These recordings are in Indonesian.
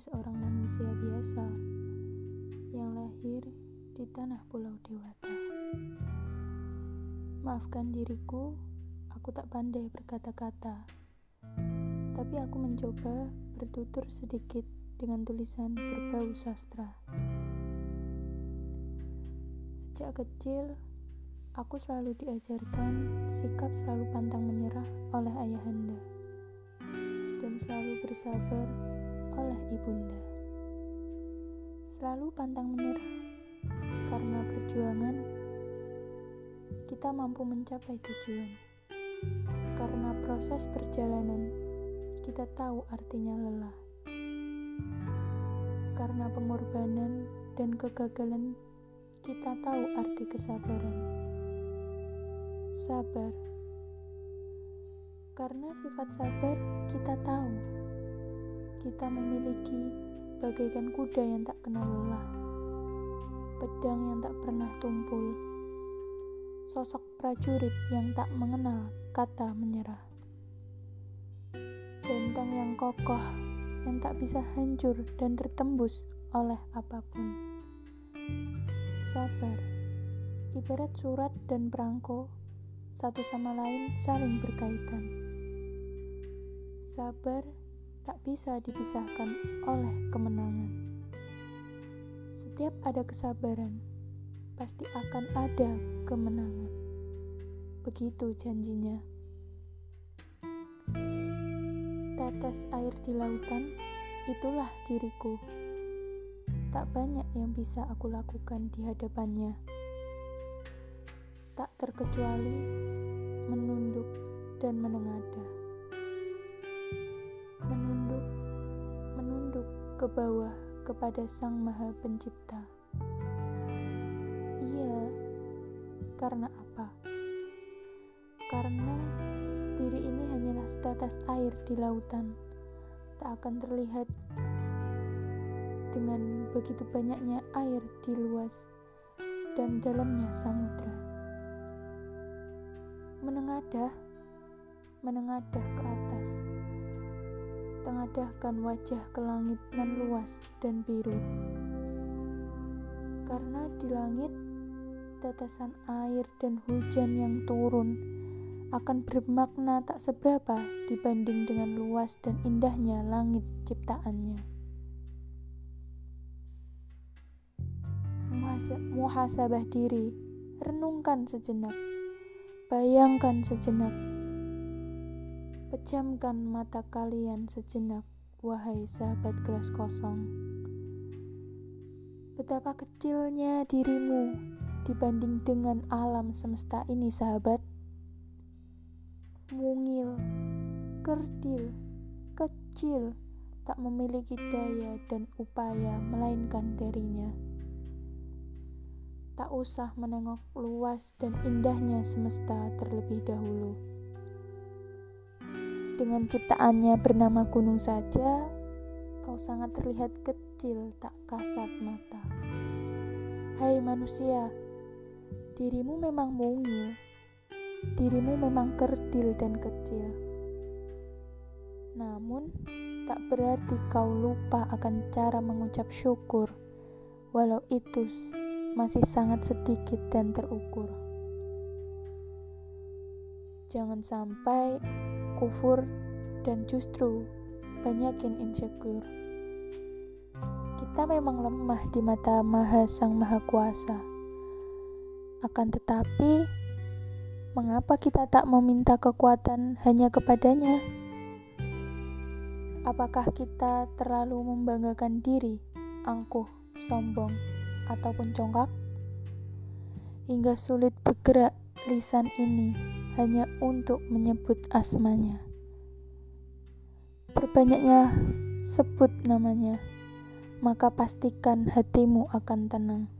seorang manusia biasa yang lahir di tanah Pulau Dewata. Maafkan diriku, aku tak pandai berkata-kata, tapi aku mencoba bertutur sedikit dengan tulisan berbau sastra. Sejak kecil, aku selalu diajarkan sikap selalu pantang menyerah oleh ayahanda dan selalu bersabar oleh ibunda. Selalu pantang menyerah karena perjuangan kita mampu mencapai tujuan. Karena proses perjalanan kita tahu artinya lelah. Karena pengorbanan dan kegagalan kita tahu arti kesabaran. Sabar. Karena sifat sabar kita tahu kita memiliki bagaikan kuda yang tak kenal lelah, pedang yang tak pernah tumpul, sosok prajurit yang tak mengenal kata menyerah, benteng yang kokoh yang tak bisa hancur dan tertembus oleh apapun. Sabar ibarat surat dan perangko, satu sama lain saling berkaitan. Sabar tak bisa dipisahkan oleh kemenangan. Setiap ada kesabaran, pasti akan ada kemenangan. Begitu janjinya. Setetes air di lautan, itulah diriku. Tak banyak yang bisa aku lakukan di hadapannya. Tak terkecuali menunduk dan menengadah. Menunduk ke bawah kepada Sang Maha Pencipta. Iya, karena apa? Karena diri ini hanyalah setetes air di lautan. Tak akan terlihat dengan begitu banyaknya air di luas dan dalamnya samudra. Menengadah ke atas, tengadahkan wajah ke langit nan luas dan biru. Karena di langit, tetesan air dan hujan yang turun akan bermakna tak seberapa dibanding dengan luas dan indahnya langit ciptaannya. Muhasabah diri, renungkan sejenak. Bayangkan sejenak, pejamkan mata kalian sejenak, wahai sahabat gelas kosong. Betapa kecilnya dirimu dibanding dengan alam semesta ini, sahabat. Mungil, kerdil, kecil, tak memiliki daya dan upaya melainkan darinya. Tak usah menengok luas dan indahnya semesta terlebih dahulu. Dengan ciptaannya bernama gunung saja, kau sangat terlihat kecil tak kasat mata. Hai manusia, dirimu memang mungil, dirimu memang kerdil dan kecil. Namun, tak berarti kau lupa akan cara mengucap syukur, walau itu masih sangat sedikit dan terukur. Jangan sampai kufur dan justru banyakin insecure. Kita memang lemah di mata Maha Sang Maha Kuasa. Akan tetapi, mengapa kita tak meminta kekuatan hanya kepadanya? Apakah kita terlalu membanggakan diri, angkuh, sombong, ataupun congkak, hingga sulit bergerak lisan ini hanya untuk menyebut asmanya? Perbanyaknya sebut namanya, maka pastikan hatimu akan tenang.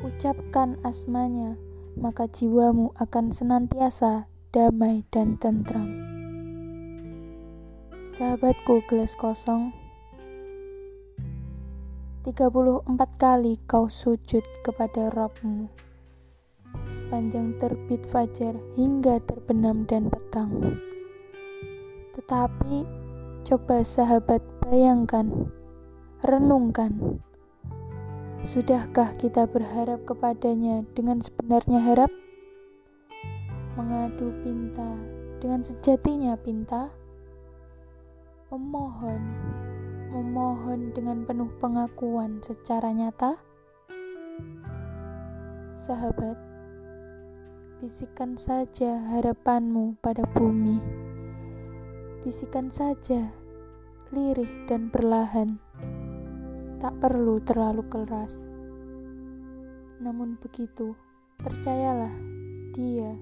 Ucapkan asmanya, maka jiwamu akan senantiasa damai dan tentram. Sahabatku gelas kosong, 34 kali kau sujud kepada Rabbmu sepanjang terbit fajar hingga terbenam dan petang. Tetapi coba sahabat bayangkan renungkan. Sudahkah kita berharap kepadanya dengan sebenarnya harap? Mengadu pinta dengan sejatinya pinta? Memohon dengan penuh pengakuan secara nyata? Sahabat, bisikan saja harapanmu pada bumi. Bisikan saja, lirih dan perlahan. Tak perlu terlalu keras. Namun begitu, percayalah dia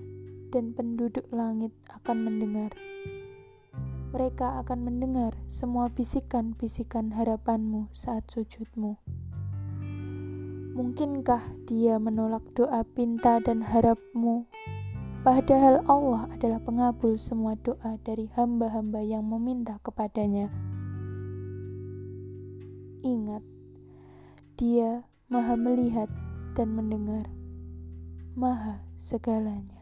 dan penduduk langit akan mendengar. Mereka akan mendengar semua bisikan-bisikan harapanmu saat sujudmu. Mungkinkah dia menolak doa pinta dan harapmu? Padahal Allah adalah pengabul semua doa dari hamba-hamba yang meminta kepadanya. Ingat, Dia Maha melihat dan mendengar, Maha segalanya.